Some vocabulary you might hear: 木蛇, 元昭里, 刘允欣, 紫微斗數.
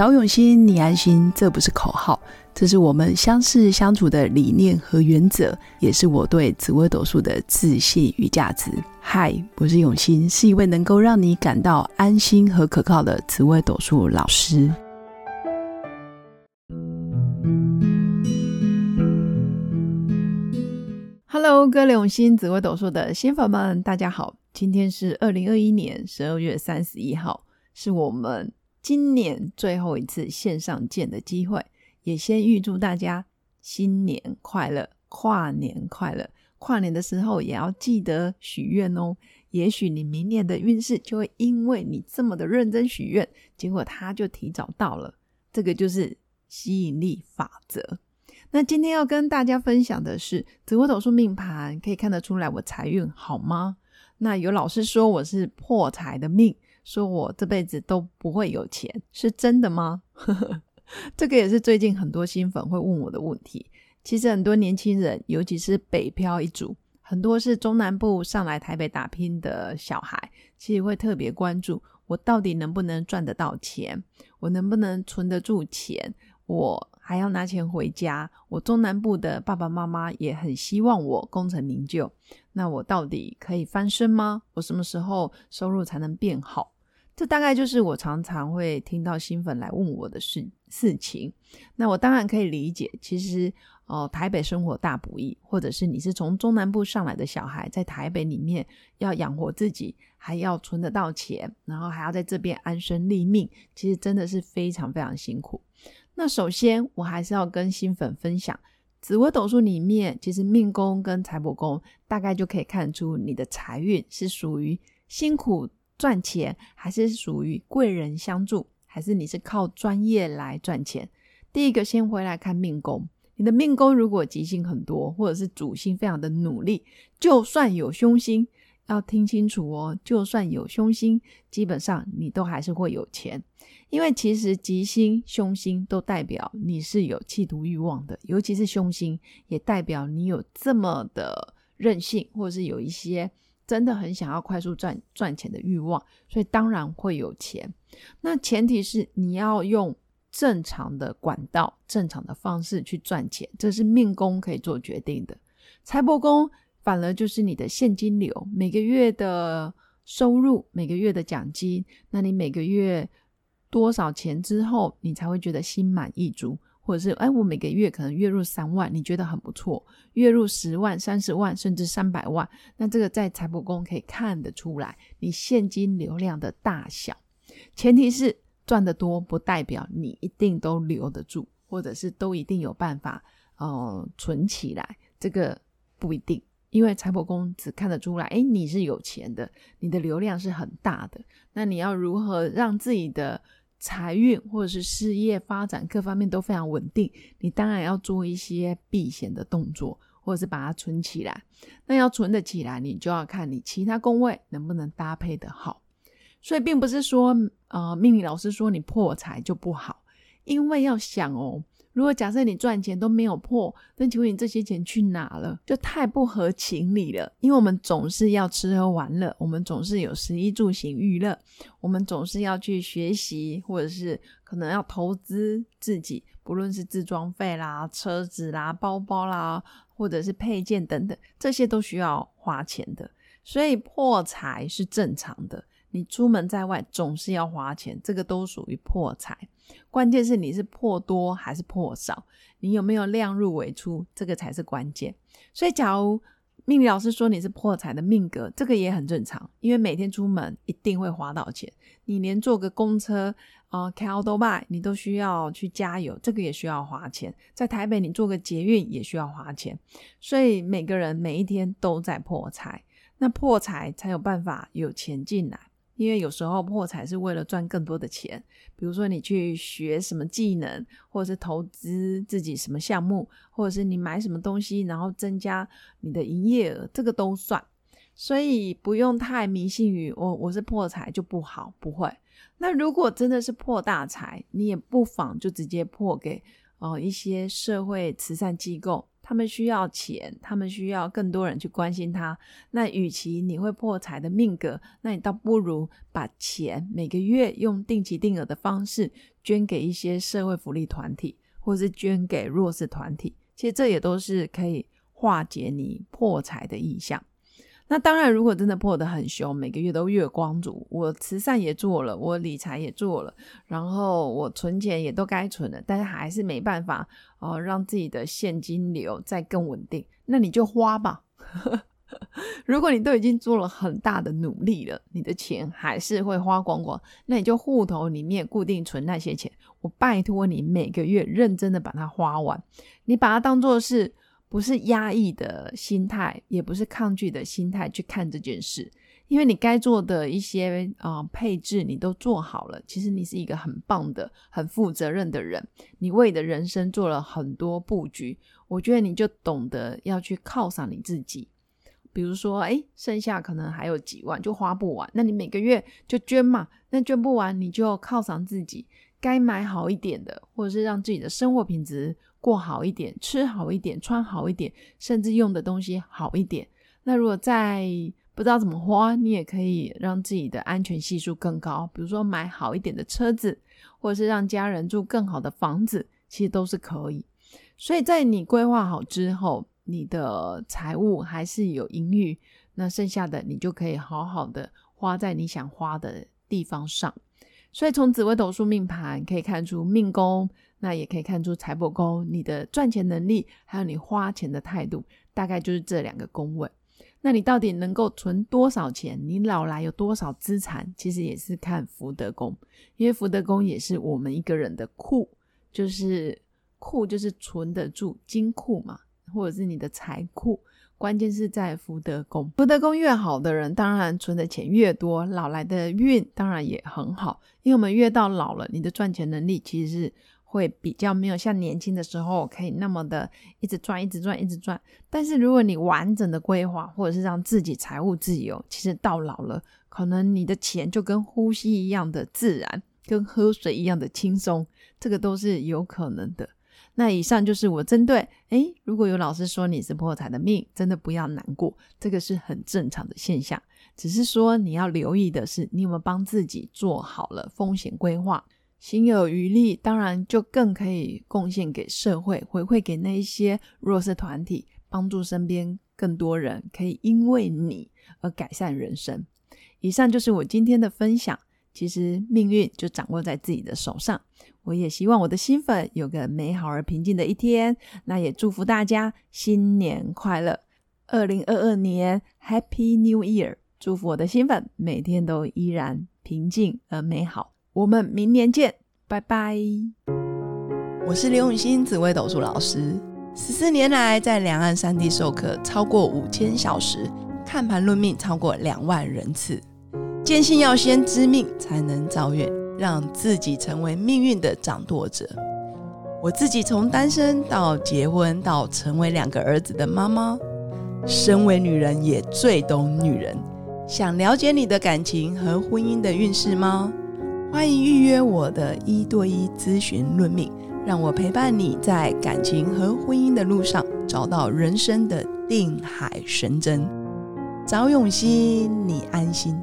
找永新，你安心，这不是口号，这是我们相识相处的理念和原则，也是我对紫微斗数的自信与价值。嗨，我是永新，是一位能够让你感到安心和可靠的紫微斗数老师。Hello， 各位永新紫微斗数的新粉们，大家好！今天是2021年12月31号，是我们今年最后一次线上见的机会，也先预祝大家新年快乐，跨年快乐！跨年的时候也要记得许愿哦，也许你明年的运势就会因为你这么的认真许愿，结果它就提早到了。这个就是吸引力法则。那今天要跟大家分享的是紫微斗数命盘，可以看得出来我财运好吗？那有老师说我是破财的命，说我这辈子都不会有钱，是真的吗？这个也是最近很多新粉会问我的问题。其实很多年轻人，尤其是北漂一族，很多是中南部上来台北打拼的小孩，其实会特别关注我到底能不能赚得到钱，我能不能存得住钱，我还要拿钱回家，我中南部的爸爸妈妈也很希望我功成名就，那我到底可以翻身吗？我什么时候收入才能变好？这大概就是我常常会听到新粉来问我的事情。那我当然可以理解，其实台北生活大不易，或者是你是从中南部上来的小孩，在台北里面要养活自己，还要存得到钱，然后还要在这边安身立命，其实真的是非常非常辛苦。那首先我还是要跟新粉分享，紫微斗数里面其实命宫跟财帛宫大概就可以看出你的财运是属于辛苦赚钱，还是属于贵人相助，还是你是靠专业来赚钱。第一个先回来看命宫，你的命宫如果吉星很多，或者是主星非常的努力，就算有凶星，要听清楚哦，就算有凶星，基本上你都还是会有钱。因为其实吉星凶星都代表你是有企图欲望的，尤其是凶星也代表你有这么的任性，或者是有一些真的很想要快速赚钱的欲望，所以当然会有钱。那前提是你要用正常的管道，正常的方式去赚钱，这是命宫可以做决定的。财帛宫反而就是你的现金流，每个月的收入，每个月的奖金，那你每个月多少钱之后你才会觉得心满意足，或者是我每个月可能月入3万，你觉得很不错，月入10万、30万甚至300万，那这个在财帛宫可以看得出来你现金流量的大小。前提是赚得多不代表你一定都留得住，或者是都一定有办法存起来，这个不一定。因为财帛宫只看得出来你是有钱的，你的流量是很大的，那你要如何让自己的财运或者是事业发展各方面都非常稳定，你当然要做一些避险的动作，或者是把它存起来。那要存得起来，你就要看你其他宫位能不能搭配得好。所以并不是说命理老师说你破财就不好，因为要想如果假设你赚钱都没有破，那请问你这些钱去哪了？就太不合情理了。因为我们总是要吃喝玩乐，我们总是有食衣住行娱乐，我们总是要去学习，或者是可能要投资自己，不论是自装费啦、车子啦、包包啦，或者是配件等等，这些都需要花钱的。所以破财是正常的，你出门在外总是要花钱，这个都属于破财。关键是你是破多还是破少，你有没有量入为出，这个才是关键。所以假如命理老师说你是破财的命格，这个也很正常，因为每天出门一定会花到钱，你连坐个公车开AutoBike你都需要去加油，这个也需要花钱，在台北你坐个捷运也需要花钱，所以每个人每一天都在破财，那破财才有办法有钱进来。因为有时候破财是为了赚更多的钱，比如说你去学什么技能，或者是投资自己什么项目，或者是你买什么东西然后增加你的营业额，这个都算。所以不用太迷信于我是破财就不好，不会。那如果真的是破大财，你也不妨就直接破给一些社会慈善机构，他们需要钱，他们需要更多人去关心他。那与其你会破财的命格，那你倒不如把钱每个月用定期定额的方式捐给一些社会福利团体，或是捐给弱势团体，其实这也都是可以化解你破财的意向。那当然如果真的破得很凶，每个月都月光族，我慈善也做了，我理财也做了，然后我存钱也都该存了，但是还是没办法让自己的现金流再更稳定，那你就花吧如果你都已经做了很大的努力了，你的钱还是会花光光，那你就户头里面固定存那些钱，我拜托你每个月认真的把它花完，你把它当作是不是压抑的心态，也不是抗拒的心态去看这件事，因为你该做的一些配置你都做好了，其实你是一个很棒的很负责任的人，你为你的人生做了很多布局，我觉得你就懂得要去犒赏你自己。比如说剩下可能还有几万就花不完，那你每个月就捐嘛，那捐不完你就犒赏自己，该买好一点的，或者是让自己的生活品质过好一点，吃好一点，穿好一点，甚至用的东西好一点。那如果再不知道怎么花，你也可以让自己的安全系数更高，比如说买好一点的车子，或者是让家人住更好的房子，其实都是可以。所以在你规划好之后，你的财务还是有盈余，那剩下的你就可以好好的花在你想花的地方上。所以从紫微斗数命盘可以看出命宫，那也可以看出财帛宫，你的赚钱能力还有你花钱的态度，大概就是这两个宫位。那你到底能够存多少钱，你老来有多少资产，其实也是看福德宫，因为福德宫也是我们一个人的库，就是存得住金库嘛，或者是你的财库，关键是在福德宫。福德宫越好的人，当然存的钱越多，老来的运当然也很好，因为我们越到老了，你的赚钱能力其实是会比较没有像年轻的时候可以那么的一直赚。但是如果你完整的规划，或者是让自己财务自由，其实到老了，可能你的钱就跟呼吸一样的自然，跟喝水一样的轻松，这个都是有可能的。那以上就是我针对如果有老师说你是破财的命，真的不要难过，这个是很正常的现象，只是说你要留意的是，你有没有帮自己做好了风险规划，心有余力，当然就更可以贡献给社会，回馈给那一些弱势团体，帮助身边更多人可以因为你而改善人生。以上就是我今天的分享，其实命运就掌握在自己的手上，我也希望我的新粉有个美好而平静的一天，那也祝福大家新年快乐，2022年 Happy New Year， 祝福我的新粉每天都依然平静而美好，我们明年见，拜拜。我是刘允欣，紫微斗数老师，14年来在两岸三地授课超过5000小时，看盘论命超过2万人次，坚信要先知命才能造运，让自己成为命运的掌舵者。我自己从单身到结婚到成为2个儿子的妈妈，身为女人也最懂女人。想了解你的感情和婚姻的运势吗？欢迎预约我的1对1咨询论命，让我陪伴你在感情和婚姻的路上找到人生的定海神针。找永熙，你安心。